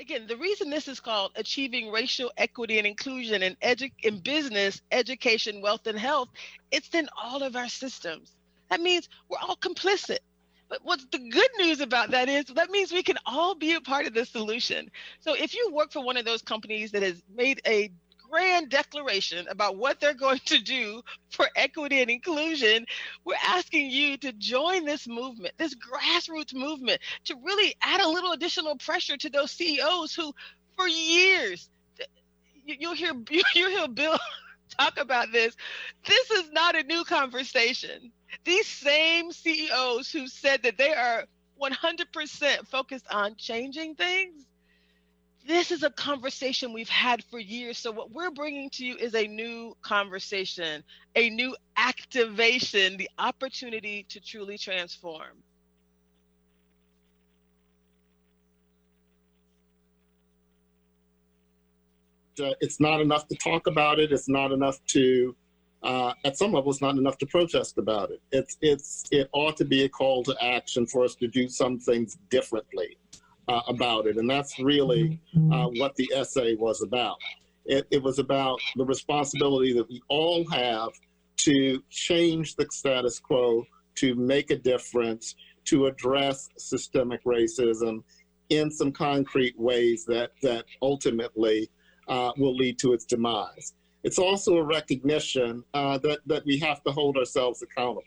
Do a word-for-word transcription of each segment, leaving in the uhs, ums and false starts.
Again, the reason this is called Achieving Racial Equity and Inclusion in, edu- in Business, Education, Wealth, and Health, it's in all of our systems. That means we're all complicit. But what's the good news about that is that means we can all be a part of the solution. So if you work for one of those companies that has made a grand declaration about what they're going to do for equity and inclusion, we're asking you to join this movement, this grassroots movement, to really add a little additional pressure to those C E Os who, for years, you'll hear, you'll hear Bill talk about this. This is not a new conversation. These same C E Os who said that they are one hundred percent focused on changing things, this is a conversation we've had for years. So what we're bringing to you is a new conversation, a new activation, the opportunity to truly transform. Uh, it's not enough to talk about it. It's not enough to, uh, at some level, it's not enough to protest about it. It's, it's, it ought to be a call to action for us to do some things differently Uh, about it. And that's really uh, what the essay was about. It, it was about the responsibility that we all have to change the status quo, to make a difference, to address systemic racism in some concrete ways that, that ultimately uh, will lead to its demise. It's also a recognition uh, that, that we have to hold ourselves accountable.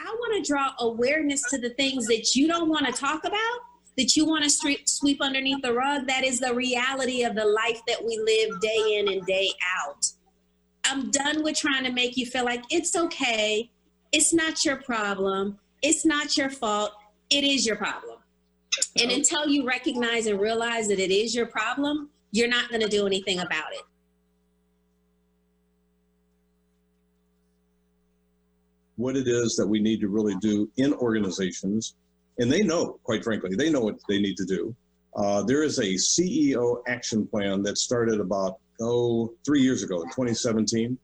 I want to draw awareness to the things that you don't want to talk about, that you want to sweep underneath the rug. That is the reality of the life that we live day in and day out. I'm done with trying to make you feel like it's okay. It's not your problem. It's not your fault. It is your problem. And until you recognize and realize that it is your problem, you're not going to do anything about it. What it is that we need to really do in organizations. And they know, quite frankly, they know what they need to do. Uh, there is a C E O action plan that started about, oh, three years ago, in twenty seventeen.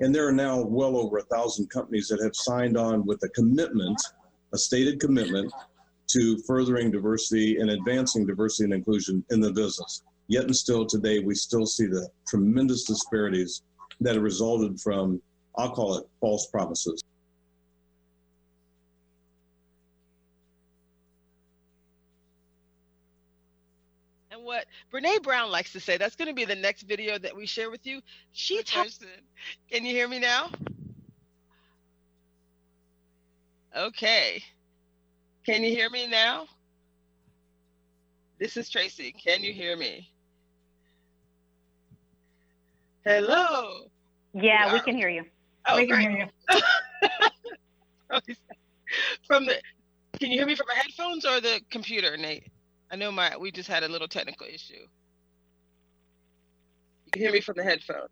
And there are now well over a thousand companies that have signed on with a commitment, a stated commitment to furthering diversity and advancing diversity and inclusion in the business. Yet and still today, we still see the tremendous disparities that have resulted from, I'll call it, false promises. What Brené Brown likes to say, that's going to be the next video that we share with you. She talks. Can you hear me now? Okay. Can you hear me now? This is Traci. Can you hear me? Hello. Yeah, we, we can hear you. Oh, we great. Can hear you. From the, can you hear me from my headphones or the computer, Nate? I know my, we just had a little technical issue. You can hear me from the headphone.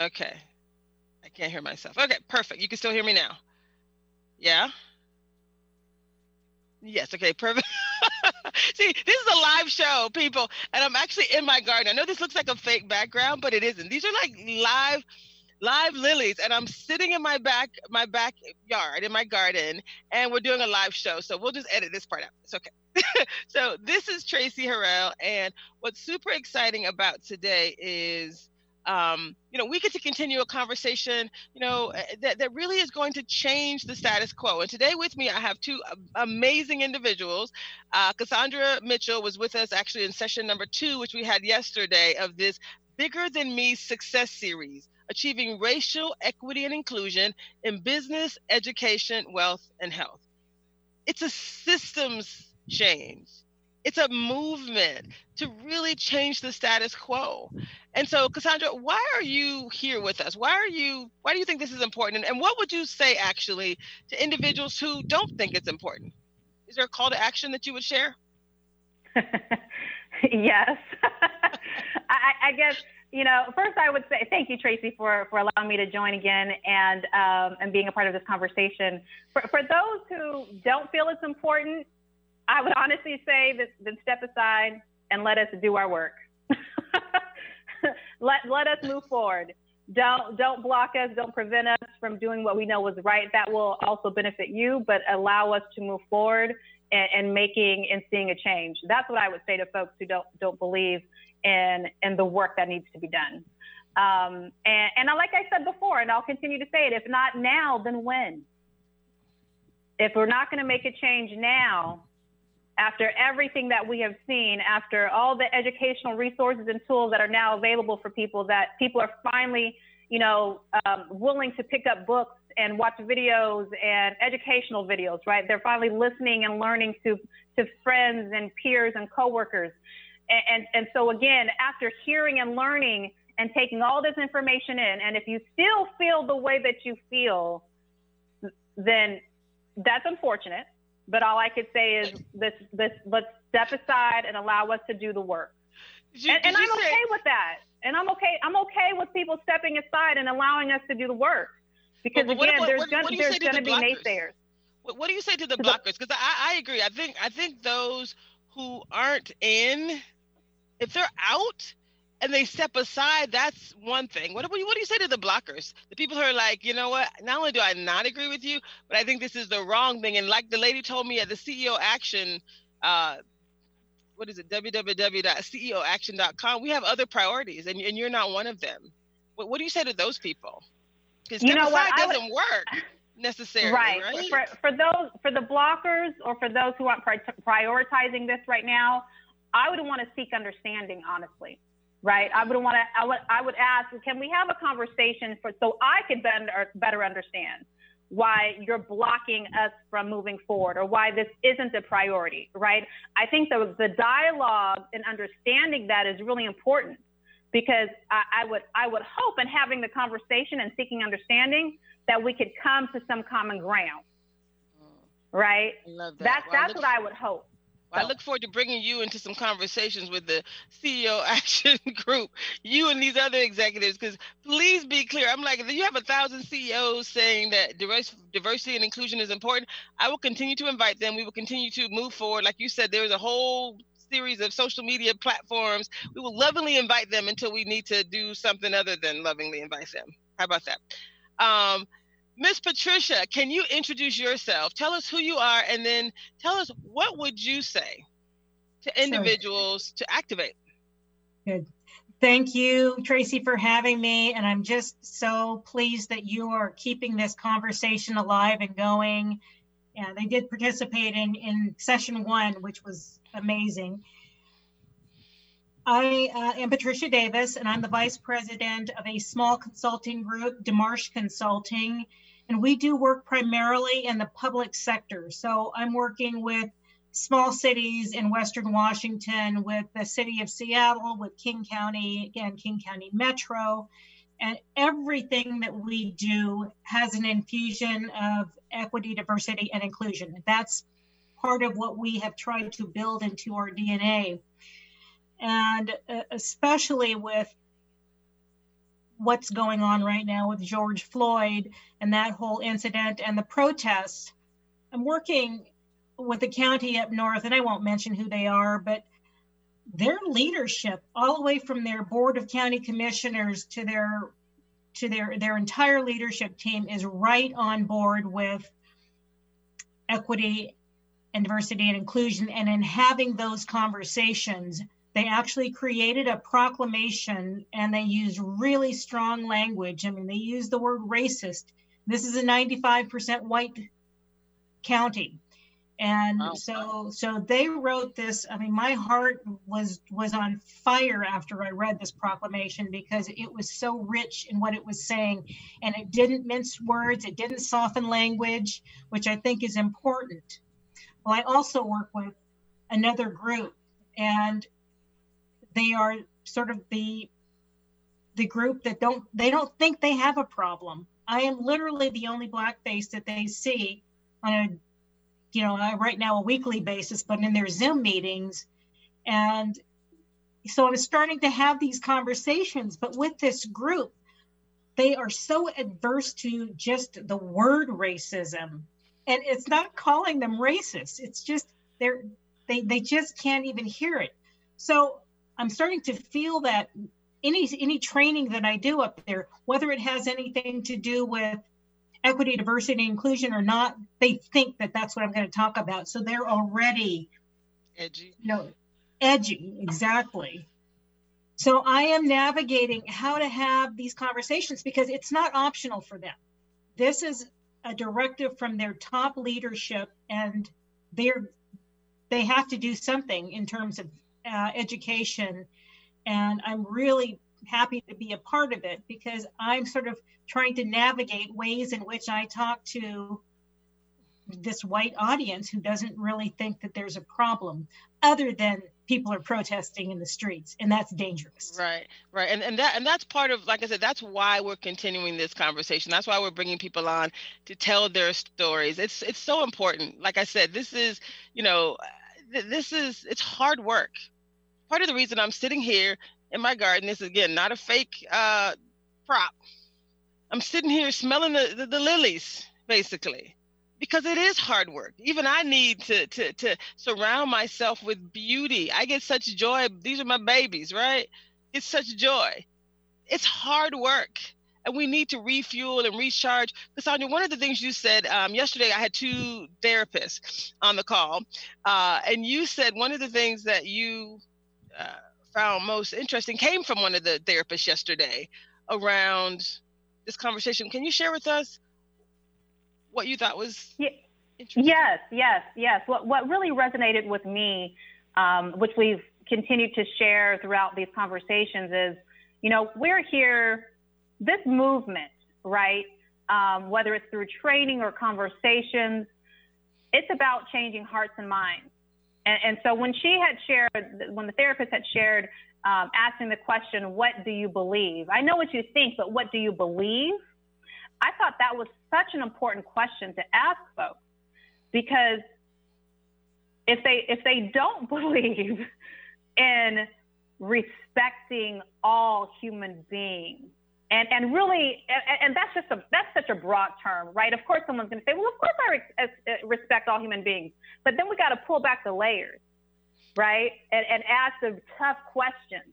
Okay. I can't hear myself. Okay, perfect. You can still hear me now. Yeah? Yes, okay, perfect. See, this is a live show, people, and I'm actually in my garden. I know this looks like a fake background, but it isn't. These are like live live lilies, and I'm sitting in my back, my backyard, in my garden, and we're doing a live show, so we'll just edit this part out. It's okay. So this is Traci Harrell, and what's super exciting about today is, um, you know, we get to continue a conversation, you know, that, that really is going to change the status quo. And today with me, I have two amazing individuals. Uh, Cassandra Mitchell was with us actually in session number two, which we had yesterday, of this Bigger Than Me Success Series, Achieving Racial Equity and Inclusion in Business, Education, Wealth, and Health. It's a systems change. It's a movement to really change the status quo. And so, Cassandra, why are you here with us? Why are you, why do you think this is important? And what would you say actually to individuals who don't think it's important? Is there a call to action that you would share? Yes. I, I guess, you know, first I would say thank you, Traci, for, for allowing me to join again and, um, and being a part of this conversation. For, for those who don't feel it's important, I would honestly say that then step aside and let us do our work. let let us move forward. Don't don't block us. Don't prevent us from doing what we know was right. That will also benefit you, but allow us to move forward and, and making and seeing a change. That's what I would say to folks who don't don't believe in in the work that needs to be done. Um, and, and like I said before, and I'll continue to say it, if not now, then when? If we're not going to make a change now, after everything that we have seen, after all the educational resources and tools that are now available for people, that people are finally, you know, um, willing to pick up books and watch videos and educational videos, right? They're finally listening and learning to, to friends and peers and coworkers. And, and, and so again, after hearing and learning and taking all this information in, and if you still feel the way that you feel, then that's unfortunate. But all I could say is this, this, let's step aside and allow us to do the work. You, and and I'm say, okay with that. And I'm okay. I'm okay with people stepping aside and allowing us to do the work, because but, but again, what, there's what, gonna, what there's going to be blockers? naysayers. What, what do you say to the blockers? Because I, I agree. I think, I think those who aren't in, if they're out and they step aside, that's one thing. What do you, what do you say to the blockers? The people who are like, you know what, not only do I not agree with you, but I think this is the wrong thing. And like the lady told me at the C E O Action, uh, what is it, w w w dot c e o action dot com, we have other priorities and, and you're not one of them. What, what do you say to those people? Because step aside doesn't would... work necessarily, right? right? For, for those, for the blockers or for those who aren't prioritizing this right now, I would want to seek understanding, honestly. Right. I would want to I would I would ask, can we have a conversation for so I could better, better understand why you're blocking us from moving forward or why this isn't a priority. Right. I think the, the dialogue and understanding that is really important, because I, I would I would hope in having the conversation and seeking understanding that we could come to some common ground. Right. I love that. That's, well, that's what I would hope. I look forward to bringing you into some conversations with the C E O Action group, you and these other executives, because please be clear. I'm like, you have a thousand C E Os saying that diversity and inclusion is important. I will continue to invite them. We will continue to move forward. Like you said, there's a whole series of social media platforms. We will lovingly invite them until we need to do something other than lovingly invite them. How about that? Um, Miss Patricia, can you introduce yourself? Tell us who you are, and then tell us what would you say to individuals sure. to activate? Good. Thank you, Traci, for having me. And I'm just so pleased that you are keeping this conversation alive and going. Yeah, they did participate in, in session one, which was amazing. I uh, am Patricia Davis, and I'm the vice president of a small consulting group, DeMarsh Consulting. And we do work primarily in the public sector. So I'm working with small cities in Western Washington, with the city of Seattle, with King County, and King County Metro. And everything that we do has an infusion of equity, diversity, and inclusion. That's part of what we have tried to build into our D N A. And especially with what's going on right now with George Floyd and that whole incident and the protests. I'm working with a county up north, and I won't mention who they are, but their leadership, all the way from their board of county commissioners to their to their, their entire leadership team, is right on board with equity and diversity and inclusion. And in having those conversations, they actually created a proclamation, and they used really strong language. I mean, they used the word racist. This is a ninety-five percent white county. And wow. so so they wrote this. I mean, my heart was was on fire after I read this proclamation, because it was so rich in what it was saying. And it didn't mince words. It didn't soften language, which I think is important. Well, I also work with another group, and they are sort of the the group that don't they don't think they have a problem. I am literally the only Black face that they see on a, you know, right now a weekly basis, but in their Zoom meetings. And so I was starting to have these conversations, but with this group, they are so adverse to just the word racism. And it's not calling them racist. It's just they're, they they just can't even hear it. So I'm starting to feel that any any training that I do up there, whether it has anything to do with equity, diversity, inclusion or not, they think that that's what I'm going to talk about. So they're already edgy. No, edgy, exactly. So I am navigating how to have these conversations because it's not optional for them. This is a directive from their top leadership, and they're they have to do something in terms of uh, education. And I'm really happy to be a part of it because I'm sort of trying to navigate ways in which I talk to this white audience who doesn't really think that there's a problem other than people are protesting in the streets, and that's dangerous. Right, right. And and that and that's part of, like I said, that's why we're continuing this conversation. That's why we're bringing people on to tell their stories. It's it's so important. Like I said, this is, you know, this is, it's hard work. Part of the reason I'm sitting here in my garden, this is, again, not a fake uh, prop. I'm sitting here smelling the, the, the lilies, basically, because it is hard work. Even I need to, to to surround myself with beauty. I get such joy. These are my babies, right? It's such joy. It's hard work. And we need to refuel and recharge. Cassandra, one of the things you said um, yesterday, I had two therapists on the call. Uh, and you said one of the things that you uh, found most interesting came from one of the therapists yesterday around this conversation. Can you share with us what you thought was interesting? Yes, yes, yes. What what really resonated with me, um, which we've continued to share throughout these conversations, is, you know, we're here, this movement, right, um, whether it's through training or conversations, it's about changing hearts and minds. And, and so when she had shared, when the therapist had shared, um, asking the question, what do you believe? I know what you think, but what do you believe? I thought that was such an important question to ask folks, because if they if they don't believe in respecting all human beings, and and really, and, and that's just a that's such a broad term, right? Of course, someone's going to say, well, of course I re- respect all human beings, but then we got to pull back the layers, right? And and ask the tough questions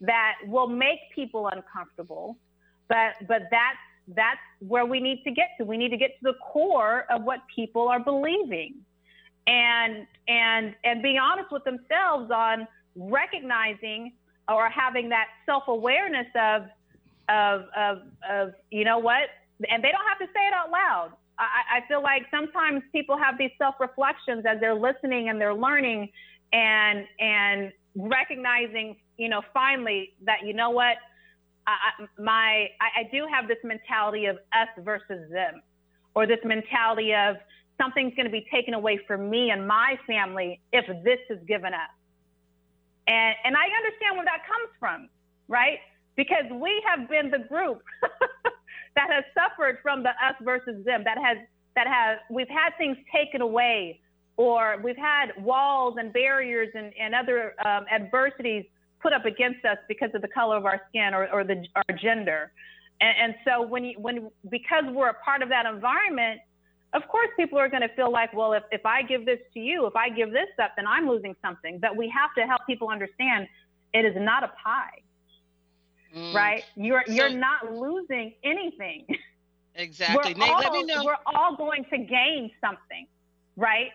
that will make people uncomfortable, but but that's That's where we need to get to. We need to get to the core of what people are believing, and and and being honest with themselves on recognizing or having that self-awareness of of of of you know what, and they don't have to say it out loud. I, I feel like sometimes people have these self-reflections as they're listening and they're learning, and and recognizing, you know, finally that, you know what, I, my, I, I do have this mentality of us versus them, or this mentality of something's going to be taken away from me and my family if this is given up. And and I understand where that comes from, right? Because we have been the group that has suffered from the us versus them, that has, that has, we've had things taken away, or we've had walls and barriers and, and other um, adversities put up against us because of the color of our skin, or, or the our gender, and, and so when you, when because we're a part of that environment, of course people are going to feel like, well, if, if I give this to you, if I give this up, then I'm losing something. But we have to help people understand it is not a pie, mm. right? You're you're so, not losing anything. Exactly. We're Nate, all, let me know. We're all going to gain something, right?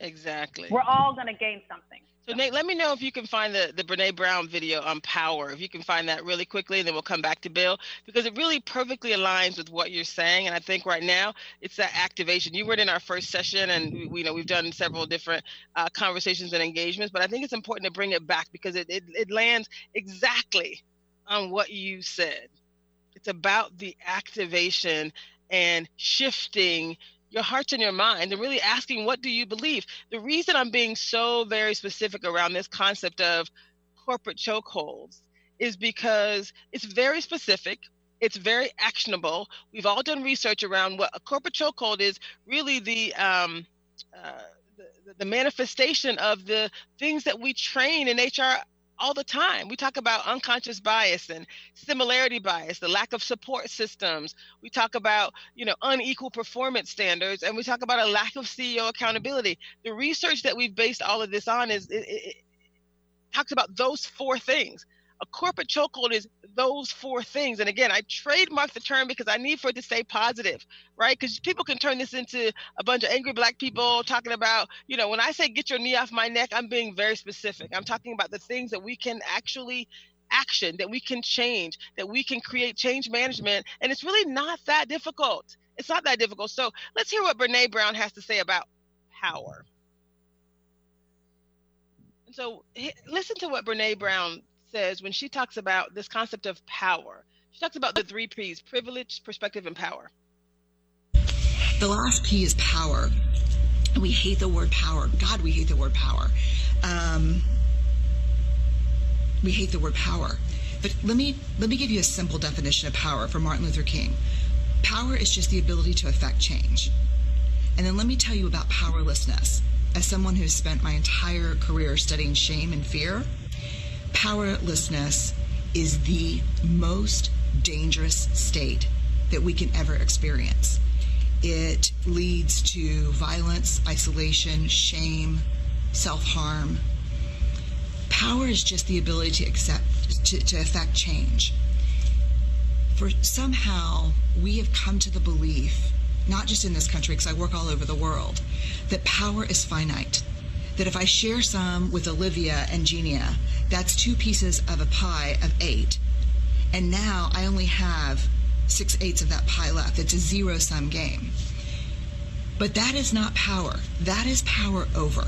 Exactly. We're all going to gain something. So Nate, let me know if you can find the, the Brené Brown video on power, if you can find that really quickly, and then we'll come back to Bill, because it really perfectly aligns with what you're saying. And I think right now it's that activation. You were in our first session, and we, we know we've done several different uh, conversations and engagements, but I think it's important to bring it back because it, it, it lands exactly on what you said. It's about the activation and shifting your hearts and your mind, and really asking, what do you believe? The reason I'm being so very specific around this concept of corporate chokeholds is because it's very specific, it's very actionable. We've all done research around what a corporate chokehold is, really the, um, uh, the, the manifestation of the things that we train in H R all the time. We talk about unconscious bias and similarity bias, the lack of support systems. We talk about, you know, unequal performance standards, and we talk about a lack of C E O accountability. The research that we've based all of this on is it, it, it talks about those four things. A corporate chokehold is those four things. And again, I trademarked the term because I need for it to stay positive, right? Because people can turn this into a bunch of angry Black people talking about, you know, when I say get your knee off my neck, I'm being very specific. I'm talking about the things that we can actually action, that we can change, that we can create change management. And it's really not that difficult. It's not that difficult. So let's hear what Brené Brown has to say about power. And so listen to what Brené Brown says when she talks about this concept of power. She talks about the three P's: privilege, perspective, and power. The last P is power. We hate the word power. God, we hate the word power. Um, we hate the word power. But let me let me give you a simple definition of power from Martin Luther King. Power is just the ability to affect change. And then let me tell you about powerlessness. As someone who's spent my entire career studying shame and fear, powerlessness is the most dangerous state that we can ever experience. It leads to violence, isolation, shame, self-harm. Power is just the ability to accept, to, to affect change. For somehow we have come to the belief, not just in this country, because I work all over the world, that power is finite. That if I share some with Olivia and Genia, that's two pieces of a pie of eight. And now I only have six eighths of that pie left. It's a zero-sum game. But that is not power. That is power over.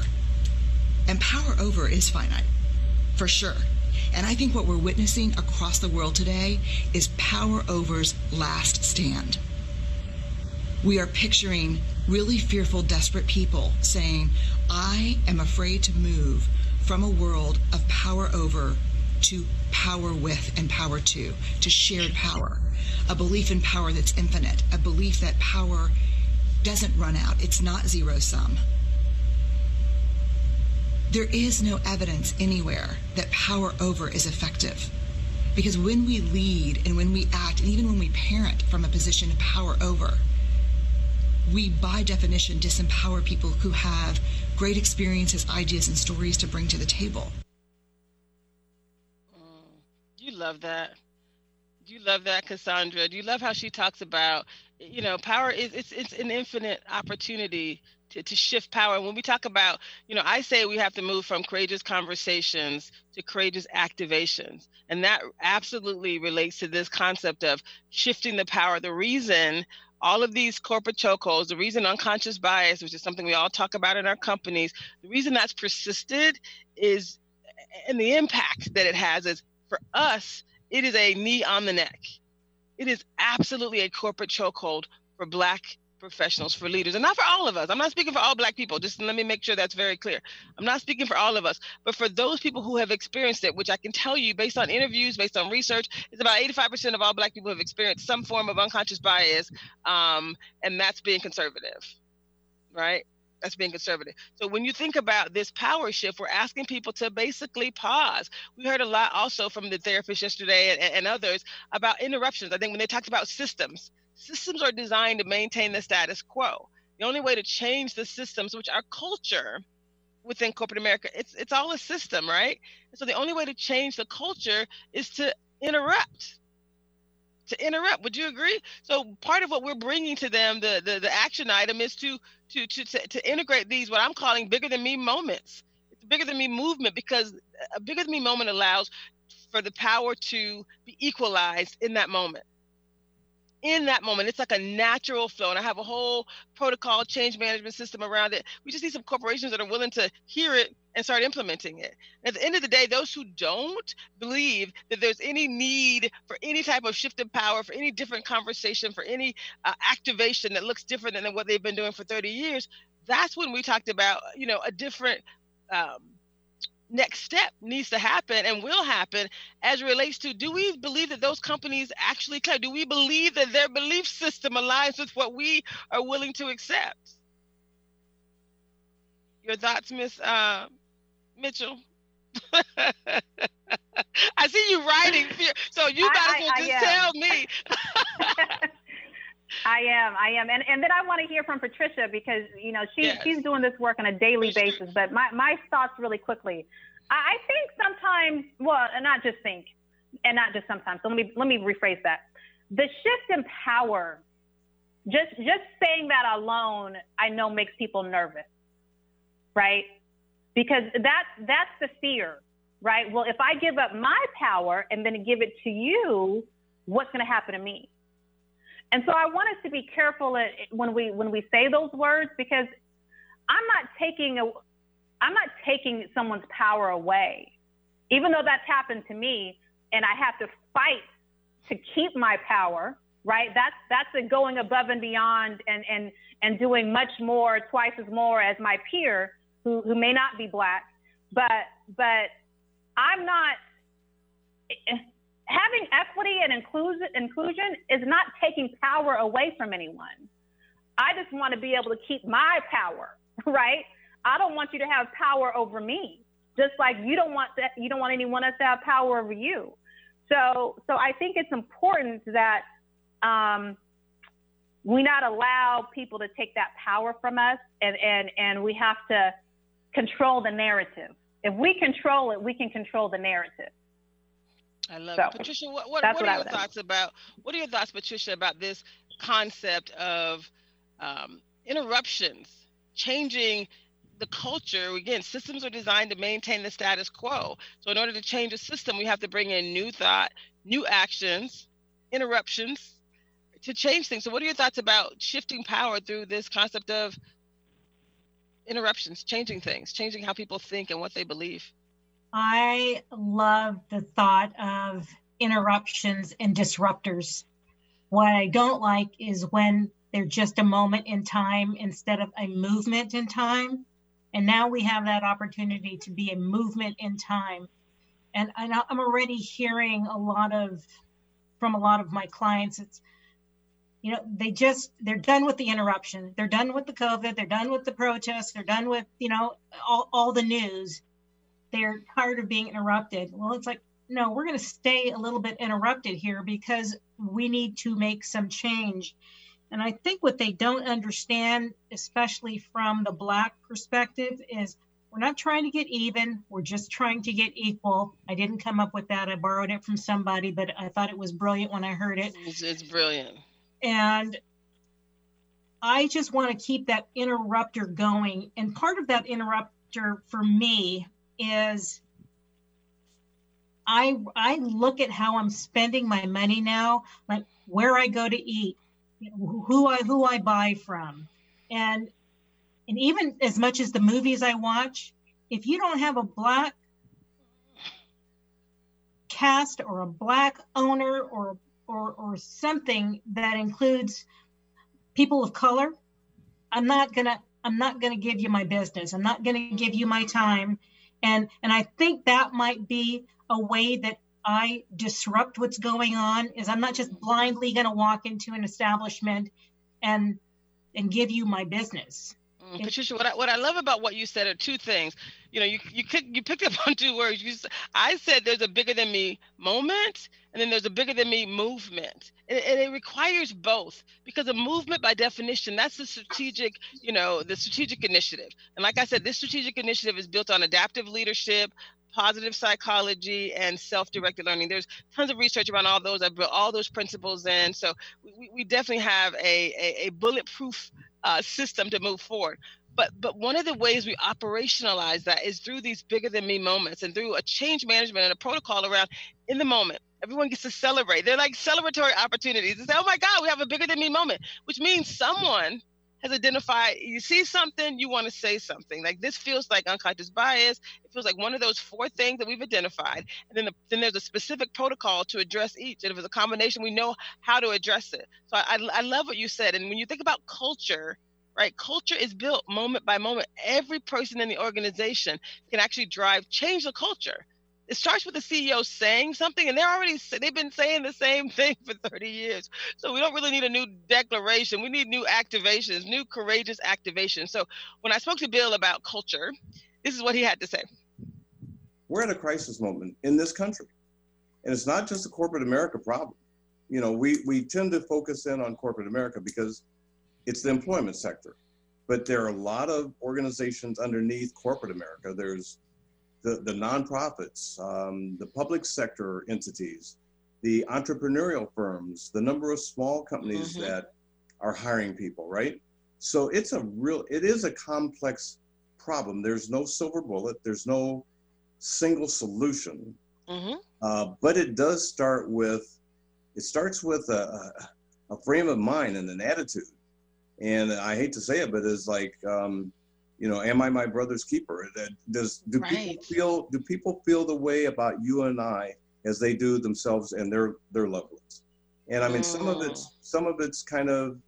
And power over is finite, for sure. And I think what we're witnessing across the world today is power over's last stand. We are picturing really fearful, desperate people saying, I am afraid to move from a world of power over to power with and power to, to shared power, a belief in power that's infinite, a belief that power doesn't run out. It's not zero sum. There is no evidence anywhere that power over is effective. Because when we lead and when we act, and even when we parent from a position of power over, we, by definition, disempower people who have great experiences, ideas, and stories to bring to the table. Mm, you love that. You love that, Cassandra. Do you love how she talks about, you know, power is it's it's an infinite opportunity to, to shift power. When we talk about, you know, I say we have to move from courageous conversations to courageous activations. And that absolutely relates to this concept of shifting the power. The reason all of these corporate chokeholds, the reason unconscious bias, which is something we all talk about in our companies, the reason that's persisted is, and the impact that it has is, for us, it is a knee on the neck. It is absolutely a corporate chokehold for Black professionals, for leaders, and not for all of us. I'm not speaking for all Black people, just let me make sure that's very clear. I'm not speaking for all of us, but for those people who have experienced it, which I can tell you based on interviews, based on research, it's about eighty-five percent of all Black people have experienced some form of unconscious bias, um, and that's being conservative, right? That's being conservative. So when you think about this power shift, we're asking people to basically pause. We heard a lot also from the therapist yesterday and, and others about interruptions. I think when they talked about systems, systems are designed to maintain the status quo. The only way to change the systems, which our culture within corporate America, it's it's all a system, right? And so the only way to change the culture is to interrupt. To interrupt, would you agree? So part of what we're bringing to them, the the, the action item, is to to, to to to integrate these, what I'm calling bigger than me moments. It's a bigger than me movement, because a bigger than me moment allows for the power to be equalized in that moment. In that moment, it's like a natural flow. And I have a whole protocol change management system around it. We just need some corporations that are willing to hear it and start implementing it. And at the end of the day, those who don't believe that there's any need for any type of shift in power, for any different conversation, for any uh, activation that looks different than what they've been doing for thirty years, that's when we talked about, you know, a different um, next step needs to happen and will happen as it relates to, do we believe that those companies actually care? Do we believe that their belief system aligns with what we are willing to accept? Your thoughts, Miss uh, Mitchell? I see you writing fear, so you might as well just I tell me. I am, I am. And and then I want to hear from Patricia, because, you know, she, yes. she's doing this work on a daily basis. But my, my thoughts really quickly. I, I think sometimes, well, not just think, and not just sometimes. So let me let me rephrase that. The shift in power, just just saying that alone, I know makes people nervous, right? Because that that's the fear, right? Well, if I give up my power and then give it to you, what's going to happen to me? And so I want us to be careful when we when we say those words, because I'm not taking a I'm not taking someone's power away, even though that's happened to me, and I have to fight to keep my power, right? That's that's a going above and beyond and and and doing much more, twice as more as my peer who who may not be Black, but but I'm not. Having equity and inclusion inclusion is not taking power away from anyone. I just want to be able to keep my power, right? I don't want you to have power over me, just like you don't want that. You don't want anyone else to have power over you. So, so I think it's important that um, we not allow people to take that power from us, and, and, and we have to control the narrative. If we control it, we can control the narrative. I love so, it. Patricia, what, what, what are your thoughts add. about, what are your thoughts, Patricia, about this concept of um, interruptions, changing the culture? Again, systems are designed to maintain the status quo. So in order to change a system, we have to bring in new thought, new actions, interruptions to change things. So what are your thoughts about shifting power through this concept of interruptions, changing things, changing how people think and what they believe? I love the thought of interruptions and disruptors. What I don't like is when they're just a moment in time instead of a movement in time. And now we have that opportunity to be a movement in time. And I'm already hearing a lot of, from a lot of my clients, it's, you know, they just, they're done with the interruption. They're done with the COVID. They're done with the protests. They're done with, you know, all, all the news. They're tired of being interrupted. Well, it's like, no, we're going to stay a little bit interrupted here because we need to make some change. And I think what they don't understand, especially from the Black perspective, is we're not trying to get even. We're just trying to get equal. I didn't come up with that. I borrowed it from somebody, but I thought it was brilliant when I heard it. It's, it's brilliant. And I just want to keep that interrupter going. And part of that interrupter for me is I I look at how I'm spending my money now, like where I go to eat, who I who I buy from, and and even as much as the movies I watch, if you don't have a Black cast or a Black owner or or or something that includes people of color, I'm not gonna I'm not gonna give you my business. I'm not gonna give you my time. And and I think that might be a way that I disrupt what's going on, is I'm not just blindly going to walk into an establishment and and give you my business. Mm, Patricia, what I, what I love about what you said are two things. You know, you you, could, you picked up on two words. You, I said there's a bigger than me moment, and then there's a bigger than me movement. And, and it requires both, because a movement by definition, that's the strategic, you know, the strategic initiative. And like I said, this strategic initiative is built on adaptive leadership, positive psychology, and self-directed learning. There's tons of research around all those. I've built all those principles in. So we, we definitely have a, a, a bulletproof uh, system to move forward. But but one of the ways we operationalize that is through these bigger than me moments and through a change management and a protocol around in the moment. Everyone gets to celebrate. They're like celebratory opportunities. They say, oh my God, we have a bigger than me moment, which means someone has identified, you see something, you want to say something. Like this feels like unconscious bias. It feels like one of those four things that we've identified. And then, the, then there's a specific protocol to address each. And if it's a combination, we know how to address it. So I, I, I love what you said. And when you think about culture, right? Culture is built moment by moment. Every person in the organization can actually drive, change the culture. It starts with the C E O saying something, and they're already, they've been saying the same thing for thirty years. So we don't really need a new declaration. We need new activations, new courageous activations. So when I spoke to Bill about culture, this is what he had to say. We're at a crisis moment in this country. And it's not just a corporate America problem. You know, we, we tend to focus in on corporate America because it's the employment sector, but there are a lot of organizations underneath corporate America. There's the, the nonprofits, um, the public sector entities, the entrepreneurial firms, the number of small companies mm-hmm. that are hiring people, right? So it's a real, it is a complex problem. There's no silver bullet. There's no single solution. Mm-hmm. Uh, but it does start with, it starts with a, a frame of mind and an attitude. And I hate to say it, but it's like, um, you know, am I my brother's keeper? Does do right. people feel do people feel the way about you and I as they do themselves and their their loved ones? And I mean, mm. some of it's some of it's kind of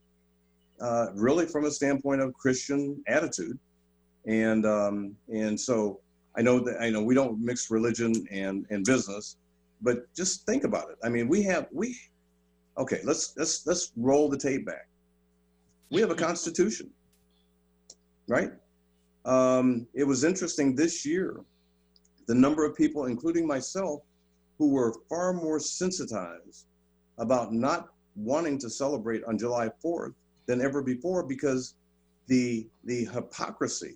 uh, really from a standpoint of Christian attitude, and um, and so I know that I know we don't mix religion and, and business, but just think about it. I mean, we have we okay. Let's let's let's roll the tape back. We have a constitution, right? Um, it was interesting this year, the number of people, including myself, who were far more sensitized about not wanting to celebrate on July fourth than ever before, because the the hypocrisy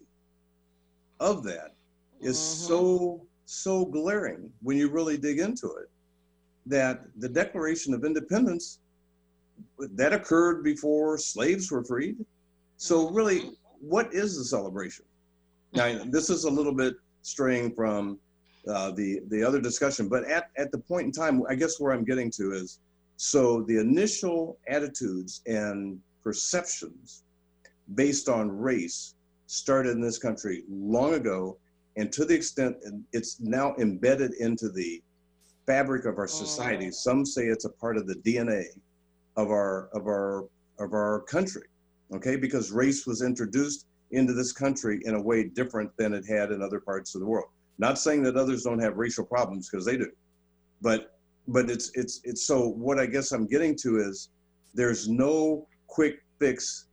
of that is mm-hmm. so, so glaring when you really dig into it, that the Declaration of Independence, that occurred before slaves were freed. So really, what is the celebration? Now, this is a little bit straying from uh, the the other discussion, but at, at the point in time, I guess where I'm getting to is, so the initial attitudes and perceptions based on race started in this country long ago, and to the extent it's now embedded into the fabric of our society. Some say it's a part of the D N A of our of our of our country, okay? Because race was introduced into this country in a way different than it had in other parts of the world. Not saying that others don't have racial problems, because they do, but but it's it's it's so what I guess I'm getting to is there's no quick fix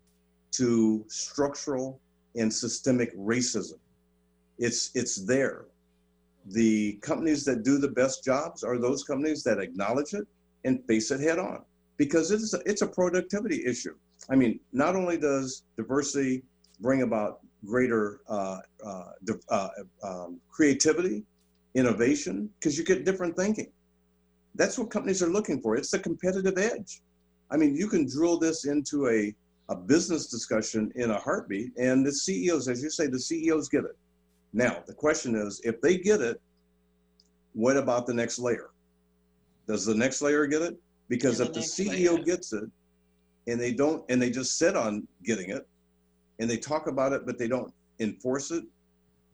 to structural and systemic racism. It's it's there. The companies that do the best jobs are those companies that acknowledge it and face it head on. Because it's a, it's a productivity issue. I mean, not only does diversity bring about greater uh, uh, uh, um, creativity, innovation, because you get different thinking. That's what companies are looking for. It's the competitive edge. I mean, you can drill this into a, a business discussion in a heartbeat, and the C E Os, as you say, the C E Os get it. Now, the question is, if they get it, what about the next layer? Does the next layer get it? Because if the C E O gets it, and they don't, and they just sit on getting it, and they talk about it, but they don't enforce it,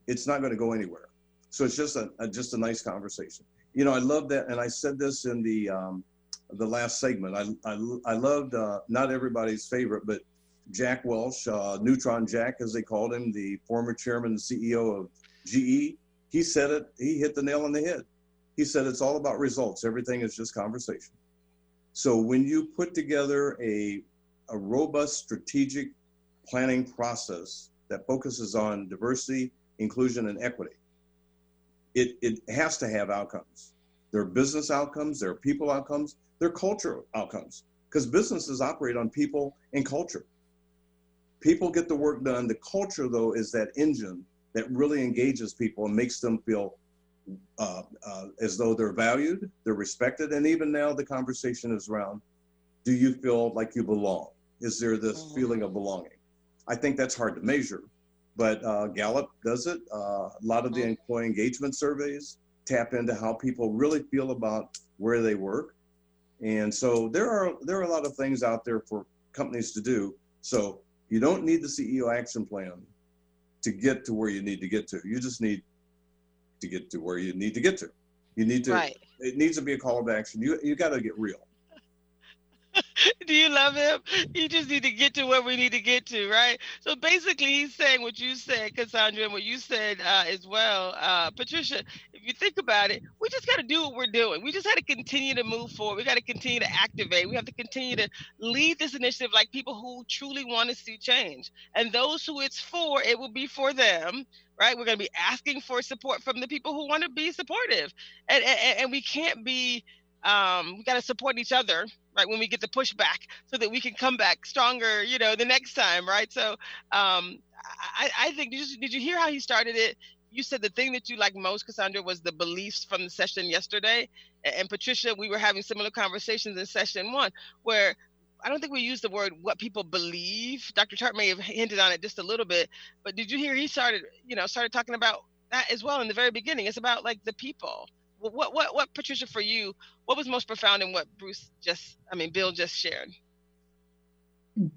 it's not going to go anywhere. So it's just a, a just a nice conversation. You know, I love that, and I said this in the um, the last segment. I I, I loved uh, not everybody's favorite, but Jack Welch, uh, Neutron Jack, as they called him, the former chairman and C E O of G E. He said it. He hit the nail on the head. He said it's all about results. Everything is just conversation. So when you put together a, a robust strategic planning process that focuses on diversity, inclusion, and equity, it, it has to have outcomes. There are business outcomes, there are people outcomes, there are cultural outcomes, because businesses operate on people and culture. People get the work done. The culture, though, is that engine that really engages people and makes them feel Uh, uh, as though they're valued, they're respected, and even now the conversation is around, do you feel like you belong? Is there this mm-hmm. feeling of belonging? I think that's hard to measure, but uh, Gallup does it. Uh, a lot of mm-hmm. the employee engagement surveys tap into how people really feel about where they work. And so there are, there are a lot of things out there for companies to do. So you don't need the C E O action plan to get to where you need to get to. You just need to get to where you need to get to. You need to, right. It needs to be a call to action. You you gotta get real. Do you love him? You just need to get to where we need to get to, right? So basically he's saying what you said, Cassandra, and what you said uh, as well, uh, Patricia, if you think about it, we just gotta do what we're doing. We just had to continue to move forward. We gotta continue to activate. We have to continue to lead this initiative like people who truly wanna see change. And those who it's for, it will be for them. Right, we're going to be asking for support from the people who want to be supportive, and and, and we can't be. Um, we got to support each other, right? When we get the pushback, so that we can come back stronger, you know, the next time, right? So, um, I, I think did you, did you hear how he started it? you said the thing that you liked most, Cassandra, was the beliefs from the session yesterday. And, and Patricia, we were having similar conversations in session one, where I don't think we used the word what people believe. Doctor Tart may have hinted on it just a little bit, but did you hear he started, you know, started talking about that as well in the very beginning? It's about like the people. What, what, what, Patricia, for you, what was most profound in what Bruce just, I mean, Bill just shared?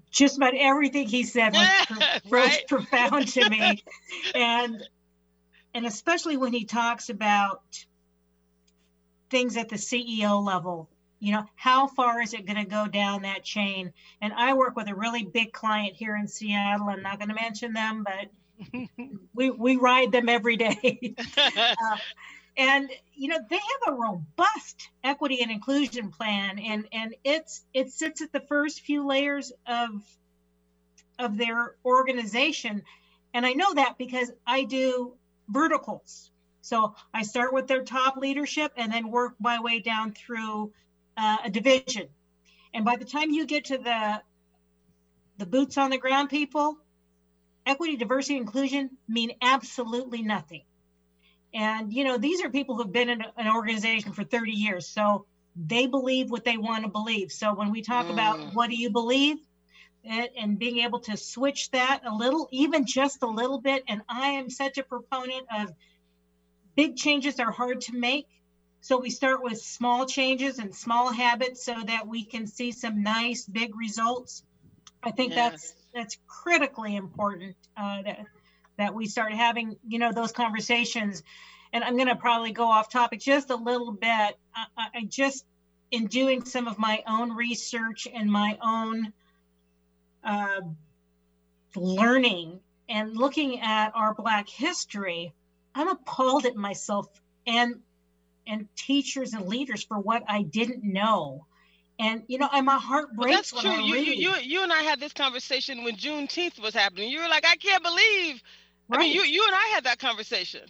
Just about everything he said was, yeah, pro- right? was profound to me. And, and especially when he talks about things at the C E O level, you know, how far is it going to go down that chain? And I work with a really big client here in Seattle. I'm not going to mention them, but we, we ride them every day. uh, And, you know, they have a robust equity and inclusion plan, and, and it's it sits at the first few layers of, of their organization. And I know that because I do verticals. So I start with their top leadership and then work my way down through uh, a division. And by the time you get to the the boots on the ground people, equity, diversity, inclusion mean absolutely nothing. And, you know, these are people who've been in an organization for thirty years. So they believe what they want to believe. So when we talk mm. about what do you believe and, and being able to switch that a little, even just a little bit. And I am such a proponent of big changes are hard to make. So we start with small changes and small habits so that we can see some nice big results. I think yes. that's that's critically important uh, to, that we start having, you know, those conversations. And I'm going to probably go off topic just a little bit. I, I just, in doing some of my own research and my own uh, learning and looking at our Black history, I'm appalled at myself and and teachers and leaders for what I didn't know. And, you know, and my heart breaks well, that's when true. I you, read. You, you, you and I had this conversation when Juneteenth was happening. You were like, I can't believe. Right. I mean, you, you and I had that conversation.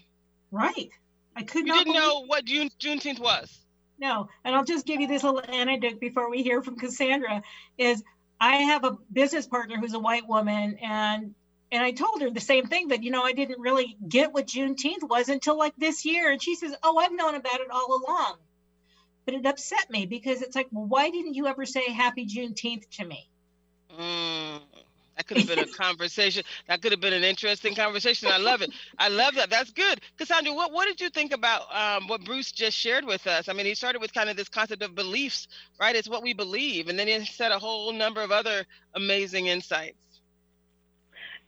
Right. I could you not. You didn't believe- know what June, Juneteenth was. No. And I'll just give you this little anecdote before we hear from Cassandra is I have a business partner who's a white woman. And, and I told her the same thing that, you know, I didn't really get what Juneteenth was until like this year. And she says, oh, I've known about it all along. But it upset me because it's like, well, why didn't you ever say Happy Juneteenth to me? Mm, that could have been a conversation. That could have been an interesting conversation. I love it. I love that. That's good. Cassandra, what, what did you think about um, what Bruce just shared with us? I mean, he started with kind of this concept of beliefs, right? It's what we believe. And then he said a whole number of other amazing insights.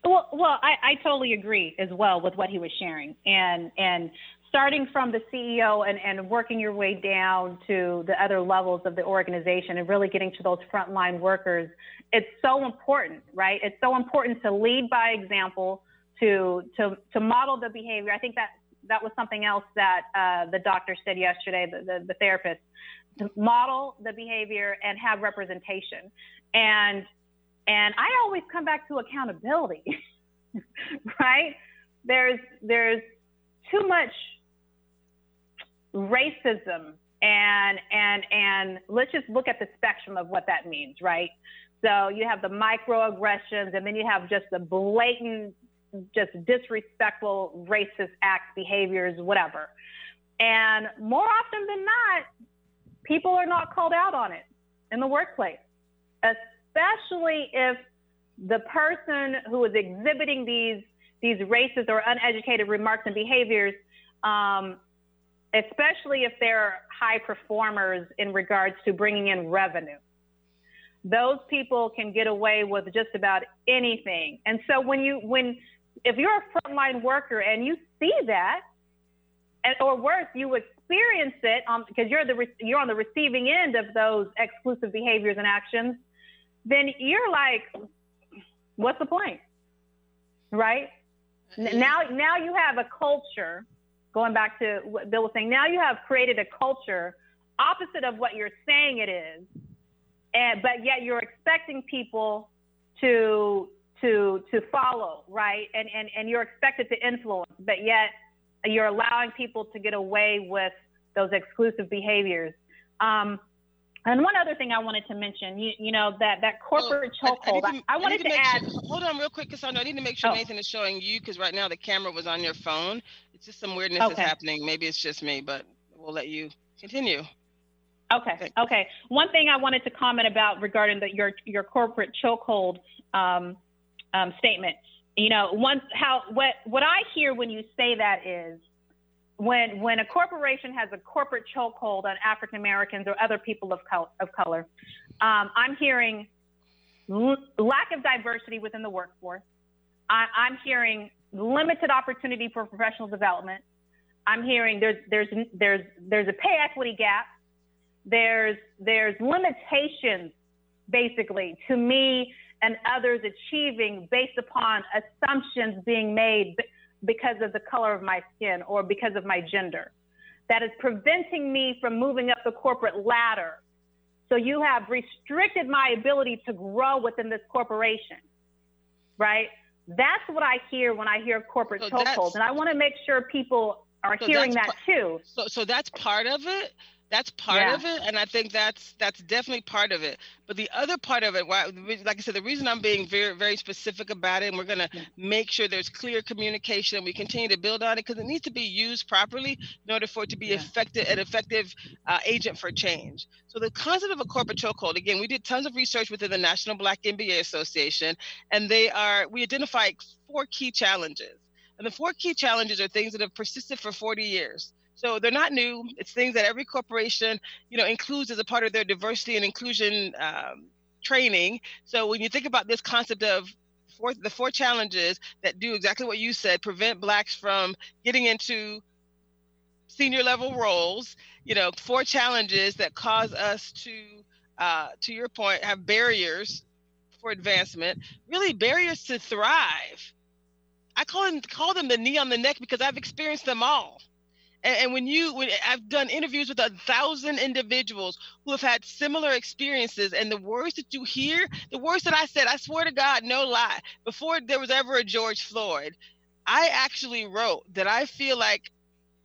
Well, well, I, I totally agree as well with what he was sharing. And, and, starting from the C E O and, and working your way down to the other levels of the organization and really getting to those frontline workers, it's so important, right? It's so important to lead by example, to to to model the behavior. I think that that was something else that uh, the doctor said yesterday, the, the, the therapist, to model the behavior and have representation. And, and I always come back to accountability, right? There's there's too much racism and and and let's just look at the spectrum of what that means, right? So you have the microaggressions and then you have just the blatant, just disrespectful, racist acts, behaviors, whatever. And more often than not, people are not called out on it in the workplace, especially if the person who is exhibiting these these racist or uneducated remarks and behaviors, um, especially if they're high performers in regards to bringing in revenue. Those people can get away with just about anything. And so when you, when, if you're a frontline worker and you see that, and, or worse, you experience it um, because you're the, you're on the receiving end of those exclusive behaviors and actions, then you're like, what's the point? Right? Now, now you have a culture, going back to what Bill was saying, now you have created a culture opposite of what you're saying it is, and but yet you're expecting people to to to follow, right? And and, and you're expected to influence, but yet you're allowing people to get away with those exclusive behaviors. Um, And one other thing I wanted to mention, you, you know, that, that corporate oh, chokehold, I, I, I wanted I to, to add. Sure, hold on real quick, Cassandra. I need to make sure oh. Nathan is showing you, because right now the camera was on your phone. It's just some weirdness okay. that's happening. Maybe it's just me, but we'll let you continue. Okay. Okay. One thing I wanted to comment about regarding the, your, your corporate chokehold um, um, statement, you know, one, how, what, what I hear when you say that is, When when a corporation has a corporate chokehold on African Americans or other people of color, of color, um, I'm hearing l- lack of diversity within the workforce. I, I'm hearing limited opportunity for professional development. I'm hearing there's there's there's there's a pay equity gap. There's there's limitations basically to me and others achieving based upon assumptions being made because of the color of my skin or because of my gender. That is preventing me from moving up the corporate ladder. So you have restricted my ability to grow within this corporation, right? That's what I hear when I hear corporate so chokeholds. And I want to make sure people are so hearing that par- too. So, so that's part of it. That's part yeah. of it, and I think that's that's definitely part of it. But the other part of it, why, like I said, the reason I'm being very, very specific about it, and we're going to make sure there's clear communication and we continue to build on it, because it needs to be used properly in order for it to be yeah. effective, an effective uh, agent for change. So the concept of a corporate chokehold, again, we did tons of research within the National Black M B A Association, and they are we identified four key challenges. And the four key challenges are things that have persisted for forty years. So they're not new. It's things that every corporation, you know, includes as a part of their diversity and inclusion um, training. So when you think about this concept of four, the four challenges that do exactly what you said, prevent Blacks from getting into senior level roles, you know, four challenges that cause us to, uh, to your point, have barriers for advancement, really barriers to thrive. I call them, call them the knee on the neck, because I've experienced them all. And when you, when I've done interviews with a thousand individuals who have had similar experiences, and the words that you hear, the words that I said, I swear to God, no lie, before there was ever a George Floyd, I actually wrote that I feel like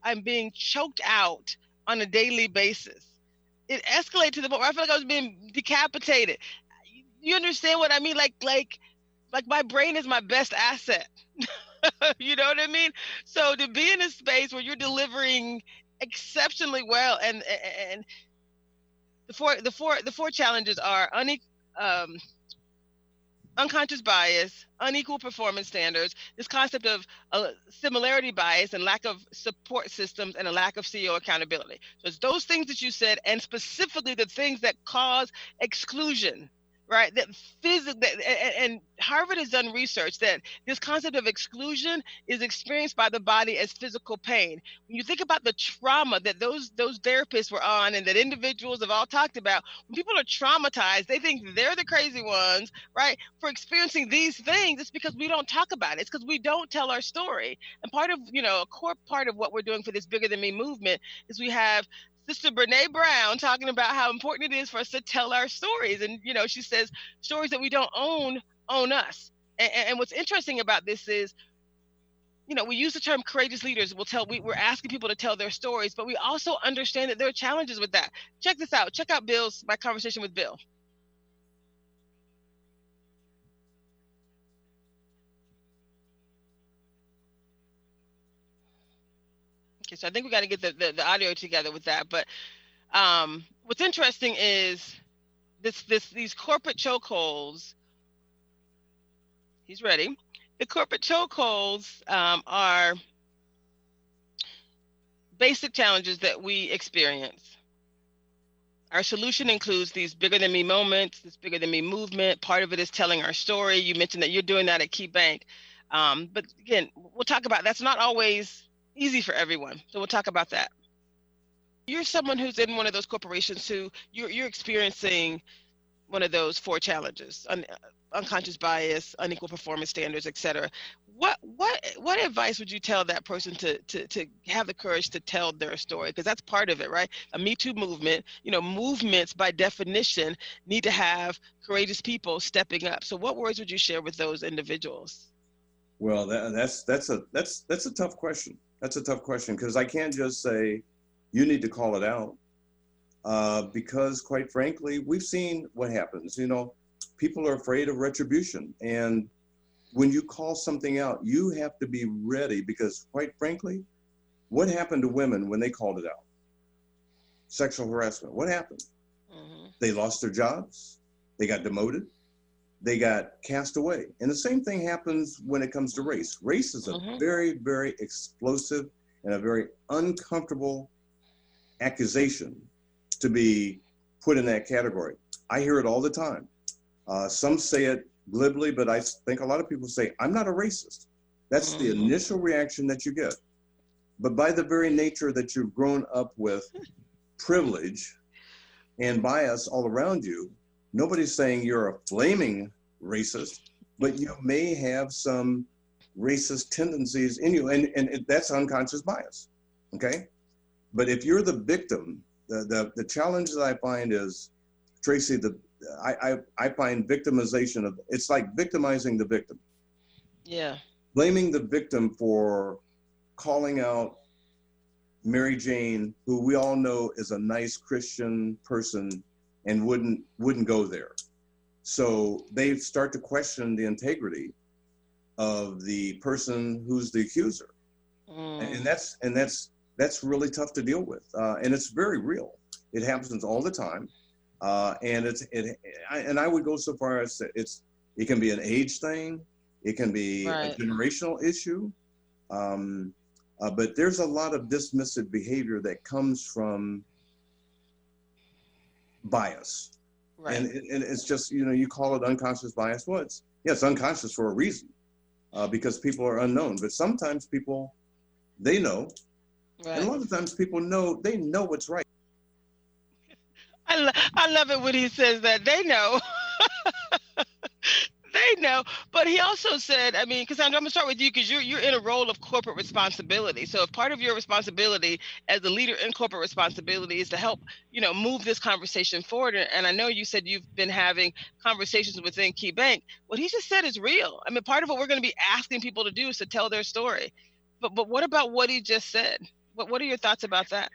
I'm being choked out on a daily basis. It escalated to the point where I feel like I was being decapitated. You understand what I mean? Like, like, like my brain is my best asset. You know what I mean? So to be in a space where you're delivering exceptionally well, and and the four the four the four challenges are une, um, unconscious bias, unequal performance standards, this concept of uh, similarity bias, and lack of support systems, and a lack of C E O accountability. So it's those things that you said, and specifically the things that cause exclusion. Right, that physically, and Harvard has done research that this concept of exclusion is experienced by the body as physical pain. When you think about the trauma that those those therapists were on, and that individuals have all talked about, when people are traumatized, they think they're the crazy ones, right, for experiencing these things. It's because we don't talk about it. It's because we don't tell our story. And part of, you know, a core part of what we're doing for this Bigger Than Me movement is we have Sister Brené Brown talking about how important it is for us to tell our stories. And, you know, she says stories that we don't own, own us. And, and what's interesting about this is, you know, we use the term courageous leaders. We'll tell, we, we're asking people to tell their stories, but we also understand that there are challenges with that. Check this out. Check out Bill's, my conversation with Bill. So I think we got to get the, the, the audio together with that. But um, what's interesting is this this these corporate chokeholds. He's ready. The corporate chokeholds um, are basic challenges that we experience. Our solution includes these Bigger Than Me moments, this Bigger Than Me movement. Part of it is telling our story. You mentioned that you're doing that at KeyBank. Um, but again, we'll talk about that's not always easy for everyone. So we'll talk about that. You're someone who's in one of those corporations who you're, you're experiencing one of those four challenges, un, unconscious bias, unequal performance standards, et cetera. What, what, what advice would you tell that person to, to, to have the courage to tell their story? Because that's part of it, right? A Me Too movement, you know, movements by definition need to have courageous people stepping up. So what words would you share with those individuals? Well, that, that's, that's a, that's, that's a tough question. That's a tough question, because I can't just say, you need to call it out. uh, because quite frankly, we've seen what happens. You know, people are afraid of retribution. And when you call something out, you have to be ready, because quite frankly, what happened to women when they called it out? Sexual harassment, what happened? Mm-hmm. They lost their jobs, they got demoted, they got cast away. And the same thing happens when it comes to race. Race is a mm-hmm. very, very explosive and a very uncomfortable accusation to be put in that category. I hear it all the time. Uh, some say it glibly, but I think a lot of people say, I'm not a racist. That's mm-hmm. the initial reaction that you get. But by the very nature that you've grown up with privilege and bias all around you, nobody's saying you're a flaming racist, but you may have some racist tendencies in you, and, and it, that's unconscious bias, okay? But if you're the victim, the, the, the challenge that I find is, Traci, the I, I, I find victimization of, it's like victimizing the victim. Yeah. Blaming the victim for calling out Mary Jane, who we all know is a nice Christian person and wouldn't wouldn't go there. So they start to question the integrity of the person who's the accuser. Mm. And, and that's and that's that's really tough to deal with. Uh, and it's very real. It happens all the time. Uh, and it's it I, and I would go so far as to it's it can be an age thing. It can be right. a generational issue. Um, uh, but there's a lot of dismissive behavior that comes from bias. Right. And, and it's just, you know, you call it unconscious bias. Well, it's, yeah, it's unconscious for a reason, uh, because people are unknown. But sometimes people, they know. Right. And a lot of times people know, they know what's right. I, lo- I love it when he says that. They know. They know. But he also said, I mean, Cassandra, I'm going to start with you because you're, you're in a role of corporate responsibility. So if part of your responsibility as the leader in corporate responsibility is to help, you know, move this conversation forward. And I know you said you've been having conversations within KeyBank. What he just said is real. I mean, part of what we're going to be asking people to do is to tell their story. But but what about what he just said? What What are your thoughts about that?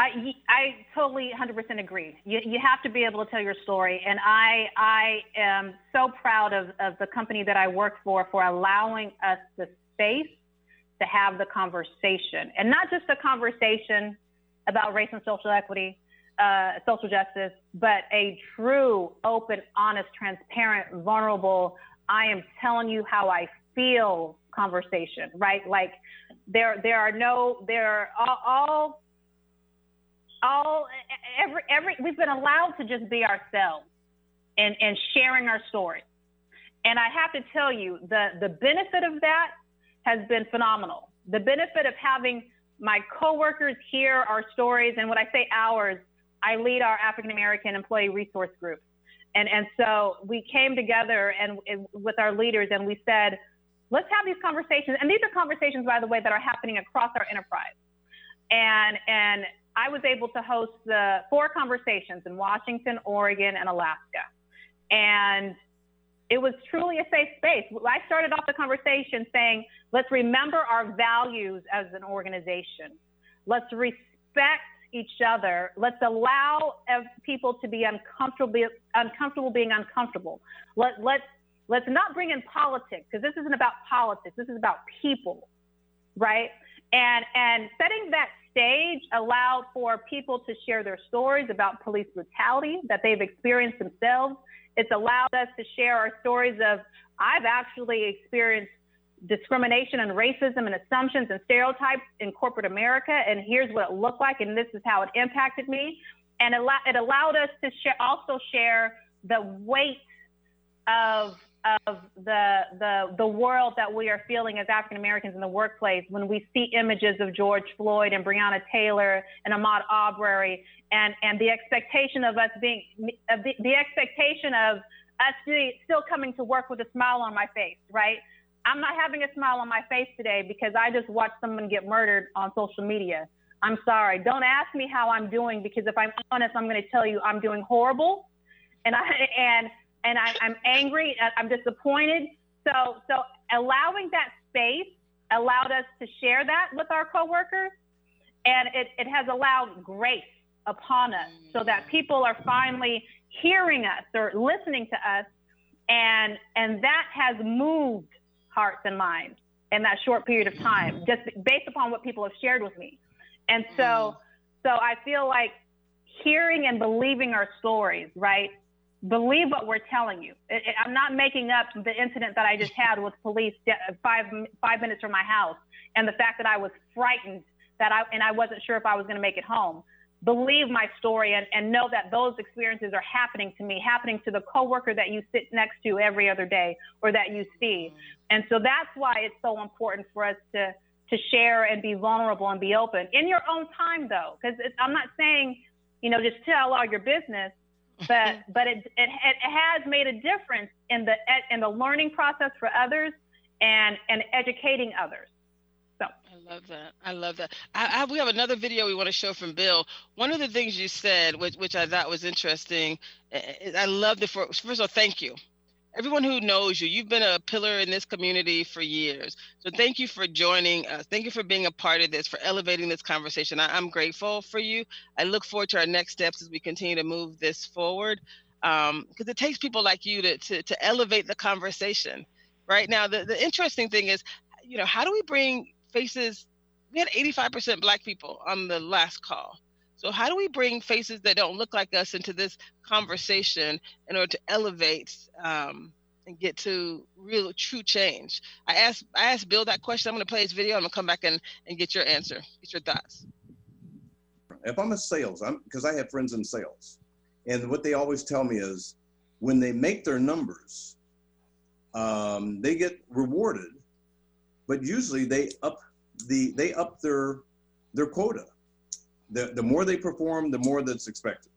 I, I totally one hundred percent agree. You, you have to be able to tell your story. And I I am so proud of, of the company that I work for, for allowing us the space to have the conversation. And not just the conversation about race and social equity, uh, social justice, but a true, open, honest, transparent, vulnerable, I am telling you how I feel conversation, right? Like there there are no, there are all, all All every every we've been allowed to just be ourselves and, and sharing our story. And I have to tell you, the, the benefit of that has been phenomenal. The benefit of having my coworkers hear our stories, and when I say ours, I lead our African American employee resource group. And and so we came together and, and with our leaders, and we said, let's have these conversations. And these are conversations, by the way, that are happening across our enterprise. And and I was able to host the four conversations in Washington, Oregon, and Alaska. And it was truly a safe space. I started off the conversation saying, let's remember our values as an organization. Let's respect each other. Let's allow people to be uncomfortable, uncomfortable being uncomfortable. Let, let's, let's not bring in politics, because this isn't about politics. This is about people, right? And and setting that stage allowed for people to share their stories about police brutality that they've experienced themselves. It's allowed us to share our stories of, I've actually experienced discrimination and racism and assumptions and stereotypes in corporate America, and here's what it looked like, and this is how it impacted me. And it allowed us to share, also share the weight of of the, the the world that we are feeling as African Americans in the workplace when we see images of George Floyd and Breonna Taylor and Ahmaud Arbery, and, and the expectation of us being, of the, the expectation of us still coming to work with a smile on my face, right? I'm not having a smile on my face today because I just watched someone get murdered on social media. I'm sorry. Don't ask me how I'm doing, because if I'm honest, I'm going to tell you I'm doing horrible. And I, and, And I, I'm angry, I'm disappointed. So so allowing that space allowed us to share that with our coworkers. And it, it has allowed grace upon us so that people are finally hearing us or listening to us. And and that has moved hearts and minds in that short period of time, just based upon what people have shared with me. And so, so I feel like hearing and believing our stories, right? Believe what we're telling you. It, it, I'm not making up the incident that I just had with police five five minutes from my house, and the fact that I was frightened that I and I wasn't sure if I was going to make it home. Believe my story and, and know that those experiences are happening to me, happening to the coworker that you sit next to every other day or that you see. And so that's why it's so important for us to to share and be vulnerable and be open in your own time, though, because I'm not saying, you know, just tell all your business, but but it, it it has made a difference in the in the learning process for others and and educating others. So. I love that. I love that. I, I, we have another video we want to show from Bill. One of the things you said, which, which I thought was interesting, I love the first of all, thank you. Everyone who knows you, you've been a pillar in this community for years. So thank you for joining us. Thank you for being a part of this, for elevating this conversation. I, I'm grateful for you. I look forward to our next steps as we continue to move this forward, because um, it takes people like you to, to, to elevate the conversation. Right now, the, the interesting thing is, you know, how do we bring faces? We had eighty-five percent Black people on the last call. So how do we bring faces that don't look like us into this conversation in order to elevate um, and get to real, true change? I asked I asked Bill that question. I'm going to play his video. I'm going to come back and, and get your answer, get your thoughts. If I'm in sales, I'm because I have friends in sales, and what they always tell me is when they make their numbers, um, they get rewarded. But usually they up the they up their their quota. The the more they perform, the more that's expected.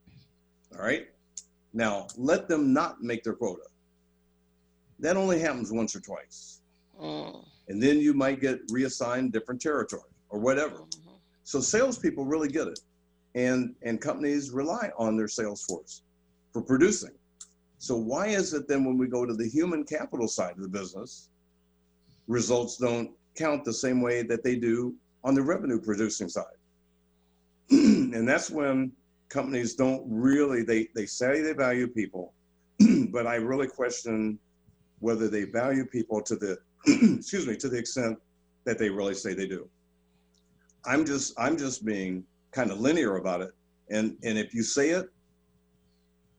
All right. Now let them not make their quota. That only happens once or twice, oh. and then you might get reassigned different territory or whatever. Mm-hmm. So salespeople really get it, and and companies rely on their sales force for producing. So why is it then when we go to the human capital side of the business? Results don't count the same way that they do on the revenue producing side. And that's when companies don't really, they, they say they value people, but I really question whether they value people to the, excuse me, to the extent that they really say they do. I'm just, I'm just being kind of linear about it. And, and if you say it,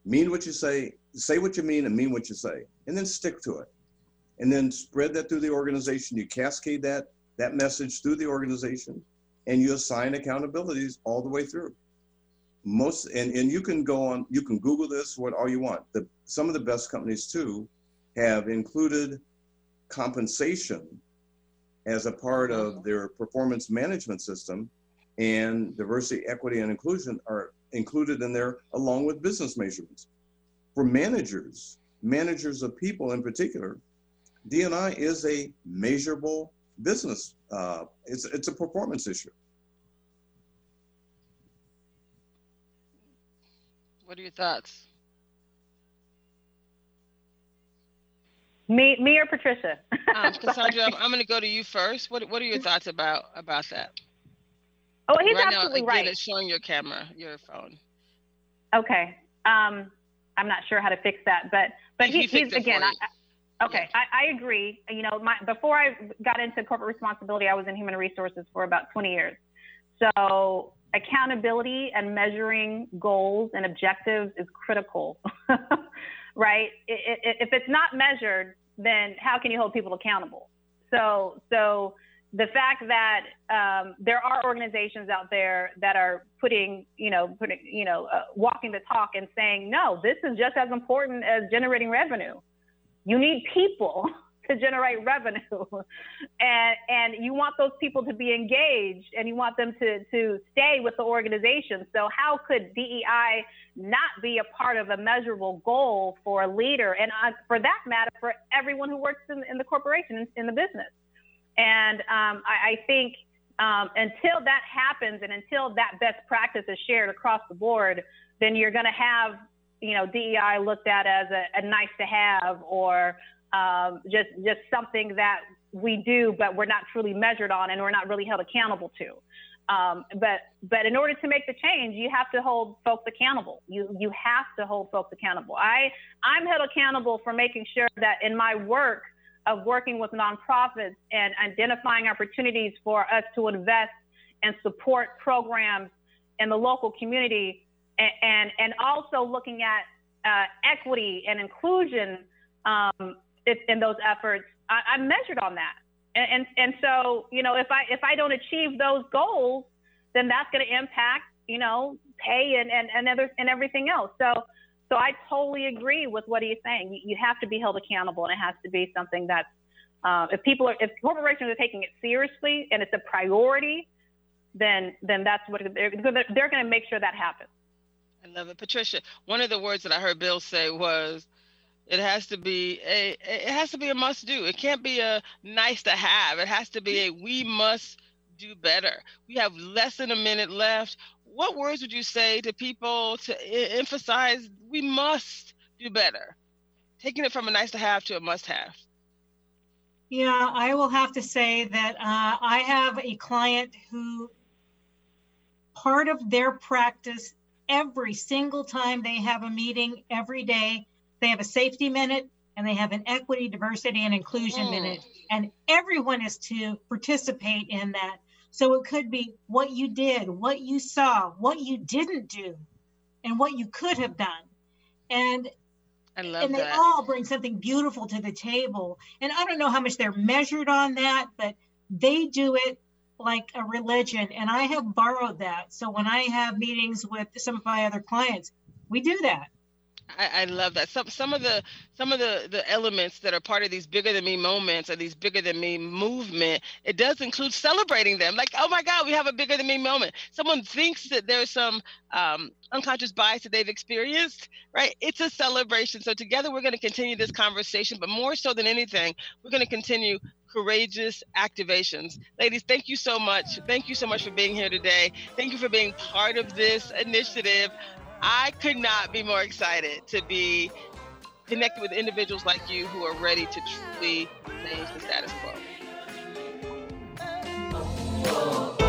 mean what you say, say what you mean and mean what you say, and then stick to it. And then spread that through the organization. You cascade that that message through the organization, and you assign accountabilities all the way through. Most and, and you can go on, you can Google this, what all you want. The, some of the best companies too have included compensation as a part of their performance management system, and diversity, equity, and inclusion are included in there along with business measurements. For managers, managers of people in particular, D and I is a measurable business. Uh, it's it's a performance issue. What are your thoughts? Me, me or Patricia? um, Cassandra, I'm, I'm going to go to you first. What What are your thoughts about about that? Oh, he's right absolutely now, again, right. It's showing your camera, your phone. Okay, um, I'm not sure how to fix that, but but he, he's again. I, Okay, I, I agree. You know, my, before I got into corporate responsibility, I was in human resources for about twenty years. So accountability and measuring goals and objectives is critical, right? It, it, if it's not measured, then how can you hold people accountable? So, so the fact that um, there are organizations out there that are putting, you know, putting, you know, uh, walking the talk and saying, no, this is just as important as generating revenue. You need people to generate revenue, and and you want those people to be engaged, and you want them to, to stay with the organization. So how could D E I not be a part of a measurable goal for a leader, and uh, for that matter, for everyone who works in, in the corporation, in, in the business? And um, I, I think um, until that happens, and until that best practice is shared across the board, then you're going to have you know, D E I looked at as a, a nice to have, or um, just just something that we do, but we're not truly measured on, and we're not really held accountable to. Um, but but in order to make the change, you have to hold folks accountable. You you have to hold folks accountable. I, I'm held accountable for making sure that in my work of working with nonprofits and identifying opportunities for us to invest and support programs in the local community, and and, and also looking at uh, equity and inclusion um, in those efforts, I, I'm measured on that. And, and and so, you know, if I if I don't achieve those goals, then that's going to impact, you know, pay and and and, other, and everything else. So so I totally agree with what he's saying. You have to be held accountable, and it has to be something that's uh, if people are if corporations are taking it seriously and it's a priority, then then that's what they're they're going to make sure that happens. I love it, Patricia. One of the words that I heard Bill say was, It has to be a it has to be a must do. It can't be a nice to have. It has to be a we must do better. We have less than a minute left. What words would you say to people to emphasize we must do better? Taking it from a nice to have to a must have. Yeah, I will have to say that uh, I have a client who part of their practice every single time they have a meeting every day, they have a safety minute, and they have an equity, diversity, and inclusion mm. minute. And everyone is to participate in that. So it could be what you did, what you saw, what you didn't do, and what you could have done. And, I love and they that. all bring something beautiful to the table. And I don't know how much they're measured on that, but they do it like a religion. And I have borrowed that. So when I have meetings with some of my other clients, we do that. I, I love that. Some some of the some of the, the elements that are part of these bigger than me moments or these bigger than me movement, it does include celebrating them. Like, oh my God, we have a bigger than me moment. Someone thinks that there's some um, unconscious bias that they've experienced, right? It's a celebration. So together we're going to continue this conversation, but more so than anything, we're going to continue courageous activations. Ladies, thank you so much. Thank you so much for being here today. Thank you for being part of this initiative. I could not be more excited to be connected with individuals like you who are ready to truly change the status quo.